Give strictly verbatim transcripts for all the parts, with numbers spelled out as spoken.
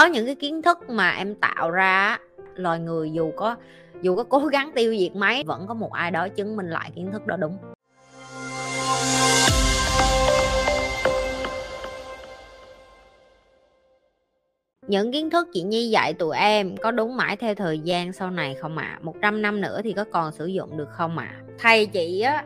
có những cái kiến thức mà em tạo ra, loài người dù có dù có cố gắng tiêu diệt mấy vẫn có một ai đó chứng minh lại kiến thức đó đúng. Những kiến thức chị Nhi dạy tụi em có đúng mãi theo thời gian sau này không ạ? À? một trăm năm nữa thì có còn sử dụng được không ạ? À? Thầy chị á,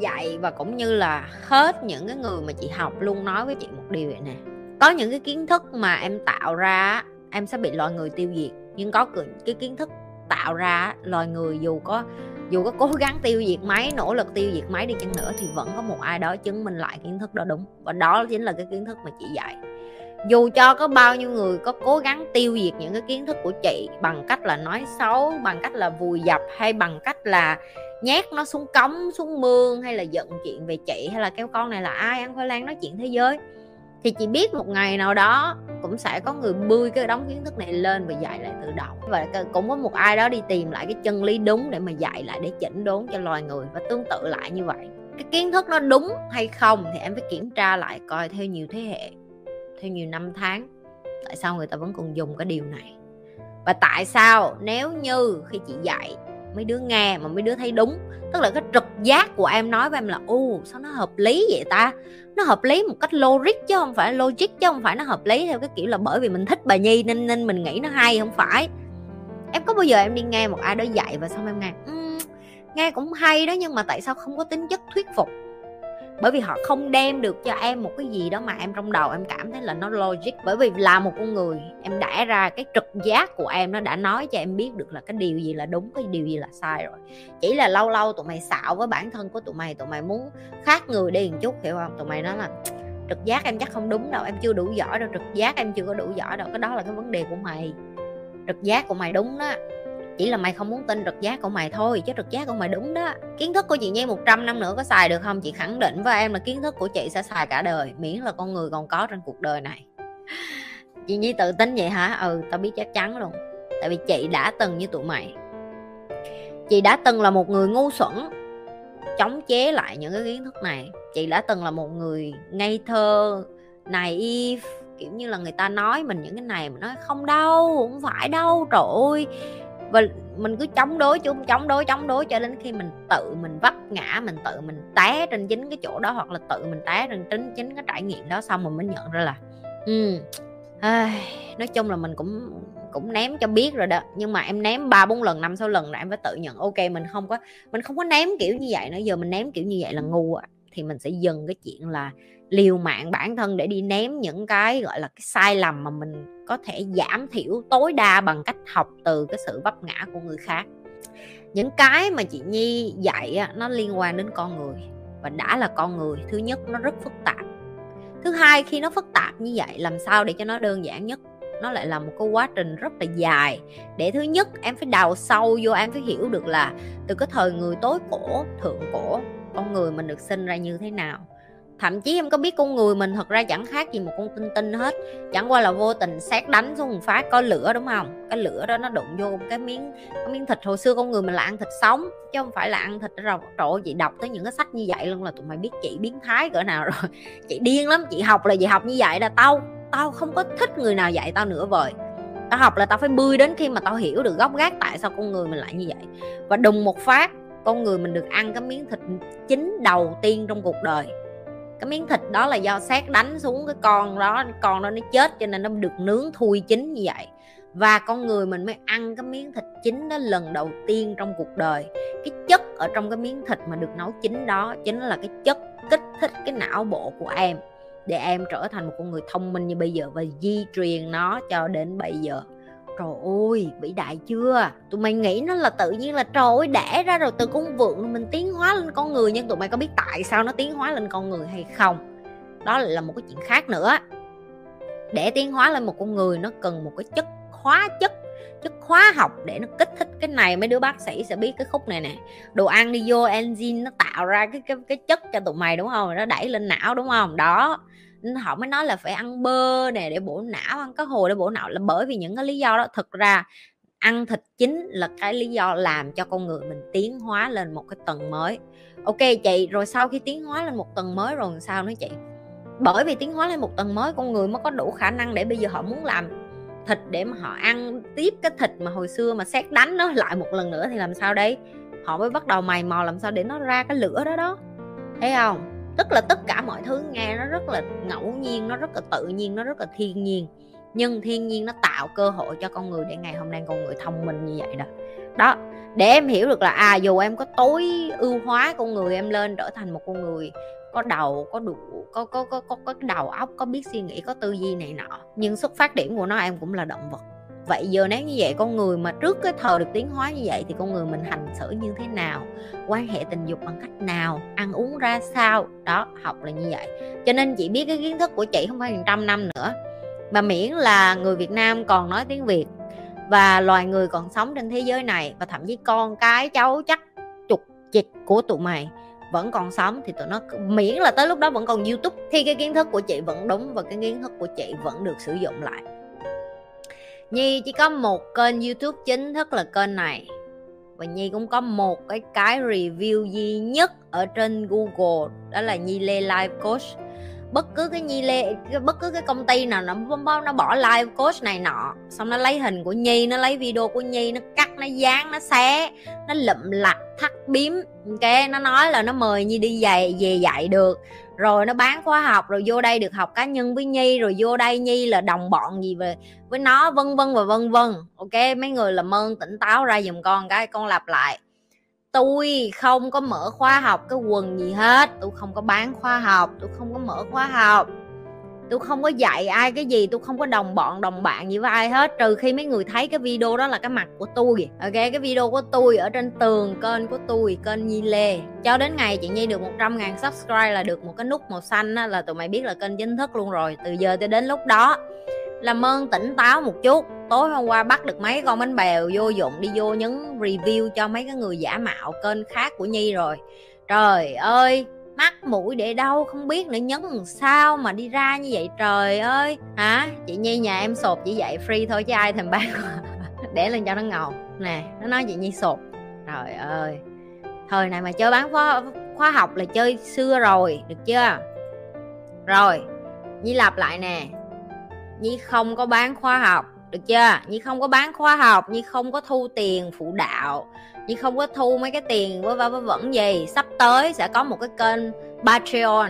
dạy và cũng như là hết những cái người mà chị học luôn nói với chị một điều vậy nè. Có những cái kiến thức mà em tạo ra em sẽ bị loài người tiêu diệt, nhưng có cái kiến thức tạo ra loài người dù có dù có cố gắng tiêu diệt mấy, nỗ lực tiêu diệt mấy đi chăng nữa thì vẫn có một ai đó chứng minh lại kiến thức đó đúng. Và đó chính là cái kiến thức mà chị dạy. Dù cho có bao nhiêu người có cố gắng tiêu diệt những cái kiến thức của chị bằng cách là nói xấu, bằng cách là vùi dập, hay bằng cách là nhét nó xuống cống, xuống mương, hay là giận chuyện về chị, hay là kêu con này là ai ăn khoai lang nói chuyện thế giới, thì chị biết một ngày nào đó cũng sẽ có người bươi cái đống kiến thức này lên và dạy lại tự động. Và cũng có một ai đó đi tìm lại cái chân lý đúng để mà dạy lại, để chỉnh đốn cho loài người. Và tương tự lại như vậy, cái kiến thức nó đúng hay không thì em phải kiểm tra lại coi theo nhiều thế hệ, theo nhiều năm tháng, tại sao người ta vẫn còn dùng cái điều này. Và tại sao nếu như khi chị dạy mấy đứa nghe mà mấy đứa thấy đúng, tức là cái trực giác của em nói với em là u sao nó hợp lý vậy ta, nó hợp lý một cách logic chứ không phải logic chứ không phải nó hợp lý theo cái kiểu là bởi vì mình thích bà Nhi nên nên mình nghĩ nó hay. Không phải. Em có bao giờ em đi nghe một ai đó dạy và xong em nghe um, nghe cũng hay đó, nhưng mà tại sao không có tính chất thuyết phục? Bởi vì họ không đem được cho em một cái gì đó mà em trong đầu em cảm thấy là nó logic. Bởi vì là một con người, em đã ra cái trực giác của em nó đã nói cho em biết được là cái điều gì là đúng, cái điều gì là sai rồi. Chỉ là lâu lâu tụi mày xạo với bản thân của tụi mày, tụi mày muốn khác người đi một chút, hiểu không? Tụi mày nói là trực giác em chắc không đúng đâu, em chưa đủ giỏi đâu, trực giác em chưa có đủ giỏi đâu. Cái đó là cái vấn đề của mày. Trực giác của mày đúng đó, chỉ là mày không muốn tin trực giác của mày thôi, chứ trực giác của mày đúng đó. Kiến thức của chị Nhi một trăm năm nữa có xài được không? Chị khẳng định với em là kiến thức của chị sẽ xài cả đời, miễn là con người còn có trên cuộc đời này. Chị Nhi tự tin vậy hả? Ừ, tao biết chắc chắn luôn. Tại vì chị đã từng như tụi mày. Chị đã từng là một người ngu xuẩn chống chế lại những cái kiến thức này. Chị đã từng là một người ngây thơ, naive, kiểu như là người ta nói mình những cái này mình nói không đâu, không phải đâu, trời ơi. Và mình cứ chống đối chứ không chống đối chống đối cho đến khi mình tự mình vấp ngã, mình tự mình té trên chính cái chỗ đó, hoặc là tự mình té trên chính, chính cái trải nghiệm đó, xong mình mới nhận ra là ừ, ai, nói chung là mình cũng cũng ném cho biết rồi đó. Nhưng mà em ném ba bốn lần, năm sáu lần là em phải tự nhận ok mình không có mình không có ném kiểu như vậy nữa, giờ mình ném kiểu như vậy là ngu à. Thì mình sẽ dừng cái chuyện là liều mạng bản thân để đi ném những cái gọi là cái sai lầm mà mình có thể giảm thiểu tối đa bằng cách học từ cái sự vấp ngã của người khác. Những cái mà chị Nhi dạy nó liên quan đến con người, và đã là con người, thứ nhất nó rất phức tạp, thứ hai khi nó phức tạp như vậy làm sao để cho nó đơn giản nhất, nó lại là một cái quá trình rất là dài. Để thứ nhất em phải đào sâu vô, em phải hiểu được là từ cái thời người tối cổ, thượng cổ, con người mình được sinh ra như thế nào. Thậm chí em có biết con người mình thật ra chẳng khác gì một con tinh tinh hết, chẳng qua là vô tình sét đánh xuống một phát có lửa, đúng không? Cái lửa đó nó đụng vô cái miếng cái miếng thịt. Hồi xưa con người mình là ăn thịt sống chứ không phải là ăn thịt rau. Trời ơi, chị đọc tới những cái sách như vậy luôn là tụi mày biết chị biến thái cỡ nào rồi. Chị điên lắm, chị học là chị học như vậy là tao tao không có thích người nào dạy tao nữa vời. Tao học là tao phải bươi đến khi mà tao hiểu được gốc gác tại sao con người mình lại như vậy. Và đùng một phát con người mình được ăn cái miếng thịt chính đầu tiên trong cuộc đời. Cái miếng thịt đó là do sét đánh xuống cái con đó, con đó nó chết cho nên nó được nướng thui chín như vậy. Và con người mình mới ăn cái miếng thịt chín đó lần đầu tiên trong cuộc đời. Cái chất ở trong cái miếng thịt mà được nấu chín đó chính là cái chất kích thích cái não bộ của em để em trở thành một con người thông minh như bây giờ, và di truyền nó cho đến bây giờ. Trời ơi, vĩ đại chưa? Tụi mày nghĩ nó là tự nhiên là trời ơi đẻ ra rồi từ con vượn mình tiến hóa lên con người, nhưng tụi mày có biết tại sao nó tiến hóa lên con người hay không? Đó là một cái chuyện khác nữa. Để tiến hóa lên một con người nó cần một cái chất hóa chất, chất hóa học để nó kích thích cái này. Mấy đứa bác sĩ sẽ biết cái khúc này nè. Đồ ăn đi vô enzyme nó tạo ra cái cái cái chất cho tụi mày, đúng không? Nó đẩy lên não, đúng không? Đó. Họ mới nói là phải ăn bơ nè để bổ não, ăn cá hồi để bổ não, là bởi vì những cái lý do đó. Thực ra ăn thịt chính là cái lý do làm cho con người mình tiến hóa lên một cái tầng mới. Ok chị, rồi sau khi tiến hóa lên một tầng mới rồi sao nữa chị? Bởi vì tiến hóa lên một tầng mới con người mới có đủ khả năng để bây giờ họ muốn làm thịt để mà họ ăn tiếp cái thịt mà hồi xưa mà sét đánh nó lại một lần nữa thì làm sao đây? Họ mới bắt đầu mày mò làm sao để nó ra cái lửa đó đó, thấy không? Tức là tất cả mọi thứ nghe nó rất là ngẫu nhiên, nó rất là tự nhiên, nó rất là thiên nhiên, nhưng thiên nhiên nó tạo cơ hội cho con người để ngày hôm nay con người thông minh như vậy đó. Đó, để em hiểu được là à, dù em có tối ưu hóa con người em lên trở thành một con người có đầu, có đủ, có có có có, có đầu óc, có biết suy nghĩ, có tư duy này nọ, nhưng xuất phát điểm của nó em cũng là động vật. Vậy giờ nếu như vậy, con người mà trước cái thời được tiến hóa như vậy thì con người mình hành xử như thế nào, quan hệ tình dục bằng cách nào, ăn uống ra sao? Đó, học là như vậy. Cho nên chị biết cái kiến thức của chị không phải trăm năm nữa, mà miễn là người Việt Nam còn nói tiếng Việt và loài người còn sống trên thế giới này, và thậm chí con cái cháu chắc chục chịch của tụi mày vẫn còn sống, thì tụi nó miễn là tới lúc đó vẫn còn YouTube thì cái kiến thức của chị vẫn đúng và cái kiến thức của chị vẫn được sử dụng lại. Nhi chỉ có một kênh YouTube chính thức là kênh này, và Nhi cũng có một cái cái review duy nhất ở trên Google, đó là Nhi Lê Life Coach. Bất cứ cái Nhi Lê, bất cứ cái công ty nào nó nó bỏ live coach này nọ, xong nó lấy hình của Nhi, nó lấy video của Nhi, nó cắt, nó dán, nó xé, nó lụm lặt, thắt bím, ok, nó nói là nó mời Nhi đi dạy về dạy được, rồi nó bán khóa học, rồi vô đây được học cá nhân với Nhi, rồi vô đây Nhi là đồng bọn gì về với nó, vân vân và vân vân. Ok, mấy người làm ơn tỉnh táo ra giùm con cái, con lặp lại, tôi không có mở khóa học cái quần gì hết, tôi không có bán khóa học, tôi không có mở khóa học, tôi không có dạy ai cái gì, tôi không có đồng bọn đồng bạn gì với ai hết, trừ khi mấy người thấy cái video đó là cái mặt của tôi. Ok, cái video của tôi ở trên tường kênh của tôi, kênh Nhi Lê. Cho đến ngày chị Nhi được một trăm nghìn subscribe là được một cái nút màu xanh á, là tụi mày biết là kênh chính thức luôn rồi. Từ giờ tới đến lúc đó làm ơn tỉnh táo một chút. Tối hôm qua bắt được mấy con bánh bèo vô dụng, đi vô nhấn review cho mấy cái người giả mạo kênh khác của Nhi rồi. Trời ơi, mắt mũi để đâu không biết nữa, nhấn làm sao mà đi ra như vậy trời ơi. Hả? Chị Nhi nhà em sột chỉ dạy free thôi chứ ai thèm bán. Để lên cho nó ngầu. Nè, nó nói chị Nhi sột. Trời ơi, thời này mà chơi bán khóa, khóa học là chơi xưa rồi, được chưa? Rồi, Nhi lặp lại nè, Nhi không có bán khóa học, được chưa? Nhi không có bán khóa học, Nhi không có thu tiền phụ đạo, Nhi không có thu mấy cái tiền với vớ vẩn gì. Sắp tới sẽ có một cái kênh Patreon,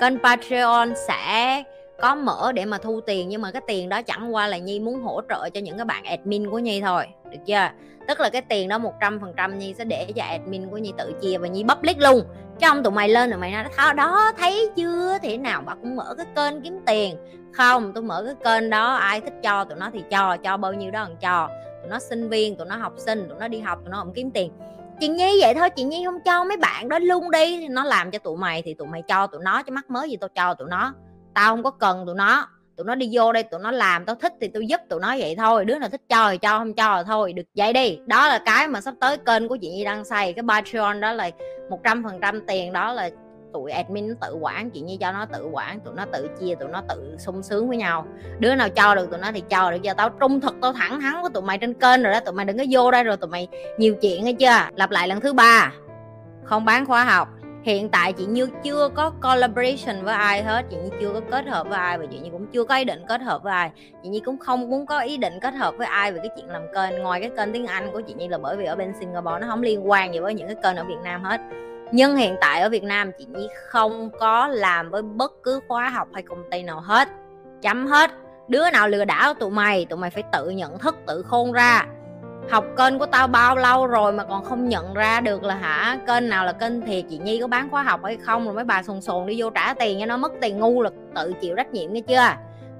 kênh Patreon sẽ có mở để mà thu tiền, nhưng mà cái tiền đó chẳng qua là Nhi muốn hỗ trợ cho những cái bạn admin của Nhi thôi, được chưa? Tức là cái tiền đó một trăm phần trăm Nhi sẽ để cho admin của Nhi tự chia và Nhi public luôn, chứ không tụi mày lên rồi mày nói đó, đó thấy chưa, thế nào bà cũng mở cái kênh kiếm tiền. Không, tôi mở cái kênh đó ai thích cho tụi nó thì cho, cho bao nhiêu đó còn cho, tụi nó sinh viên, tụi nó học sinh, tụi nó đi học, tụi nó không kiếm tiền. Chị Nhi vậy thôi, chị Nhi không cho mấy bạn đó luôn đi, thì nó làm cho tụi mày thì tụi mày cho tụi nó, chứ mắc mới gì tao cho tụi nó, tao không có cần tụi nó, tụi nó đi vô đây tụi nó làm, tao thích thì tao giúp tụi nó vậy thôi, đứa nào thích cho thì cho, không cho thì thôi, được vậy đi. Đó là cái mà sắp tới kênh của chị Nhi đang xây, cái Patreon đó là một trăm phần trăm tiền đó là tụi admin nó tự quản, chị Nhi cho nó tự quản, tụi nó tự chia, tụi nó tự sung sướng với nhau, đứa nào cho được tụi nó thì cho, được chưa? Tao trung thực, tao thẳng thắn với tụi mày trên kênh rồi đó, tụi mày đừng có vô đây rồi tụi mày nhiều chuyện, nghe chưa? Lặp lại lần thứ ba, không bán khóa học. Hiện tại chị Như chưa có collaboration với ai hết, chị Như chưa có kết hợp với ai, và chị Như cũng chưa có ý định kết hợp với ai. Chị Như cũng không muốn có ý định kết hợp với ai về cái chuyện làm kênh, ngoài cái kênh tiếng Anh của chị Như là bởi vì ở bên Singapore nó không liên quan gì với những cái kênh ở Việt Nam hết. Nhưng hiện tại ở Việt Nam chị Nhi không có làm với bất cứ khóa học hay công ty nào hết, chấm hết. Đứa nào lừa đảo tụi mày, tụi mày phải tự nhận thức, tự khôn ra. Học kênh của tao bao lâu rồi mà còn không nhận ra được là hả, kênh nào là kênh thiệt, chị Nhi có bán khóa học hay không, rồi mấy bà sồn sồn đi vô trả tiền cho nó mất tiền ngu là tự chịu trách nhiệm, nghe chưa?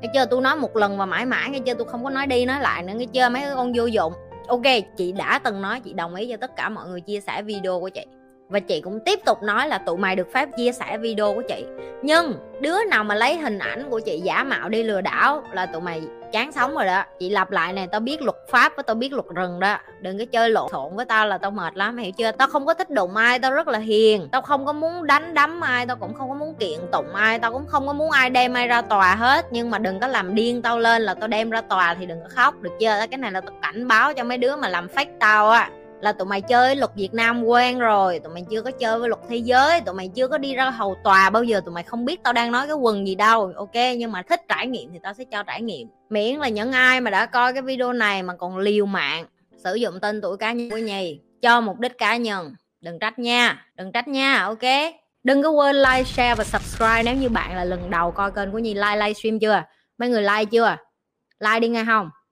Nghe chưa? Tôi nói một lần và mãi mãi, nghe chưa? Tôi không có nói đi nói lại nữa, nghe chưa? Mấy cái con vô dụng. Ok, chị đã từng nói chị đồng ý cho tất cả mọi người chia sẻ video của chị, và chị cũng tiếp tục nói là tụi mày được phép chia sẻ video của chị, nhưng đứa nào mà lấy hình ảnh của chị giả mạo đi lừa đảo là tụi mày chán sống rồi đó. Chị lặp lại này, tao biết luật pháp với tao biết luật rừng đó, đừng có chơi lộn xộn với tao là tao mệt lắm, hiểu chưa? Tao không có thích đụng ai, tao rất là hiền, tao không có muốn đánh đấm ai, tao cũng không có muốn kiện tụng ai, tao cũng không có muốn ai đem ai ra tòa hết, nhưng mà đừng có làm điên tao lên là tao đem ra tòa thì đừng có khóc, được chưa? Cái này là tao cảnh báo cho mấy đứa mà làm fake tao á, là tụi mày chơi luật Việt Nam quen rồi, tụi mày chưa có chơi với luật thế giới, tụi mày chưa có đi ra hầu tòa bao giờ, tụi mày không biết tao đang nói cái quần gì đâu. Ok, nhưng mà thích trải nghiệm thì tao sẽ cho trải nghiệm. Miễn là những ai mà đã coi cái video này mà còn liều mạng sử dụng tên tuổi cá nhân của Nhi cho mục đích cá nhân, đừng trách nha, đừng trách nha, ok. Đừng có quên like, share và subscribe nếu như bạn là lần đầu coi kênh của Nhi. Like livestream chưa? Mấy người like chưa? Like đi nghe không?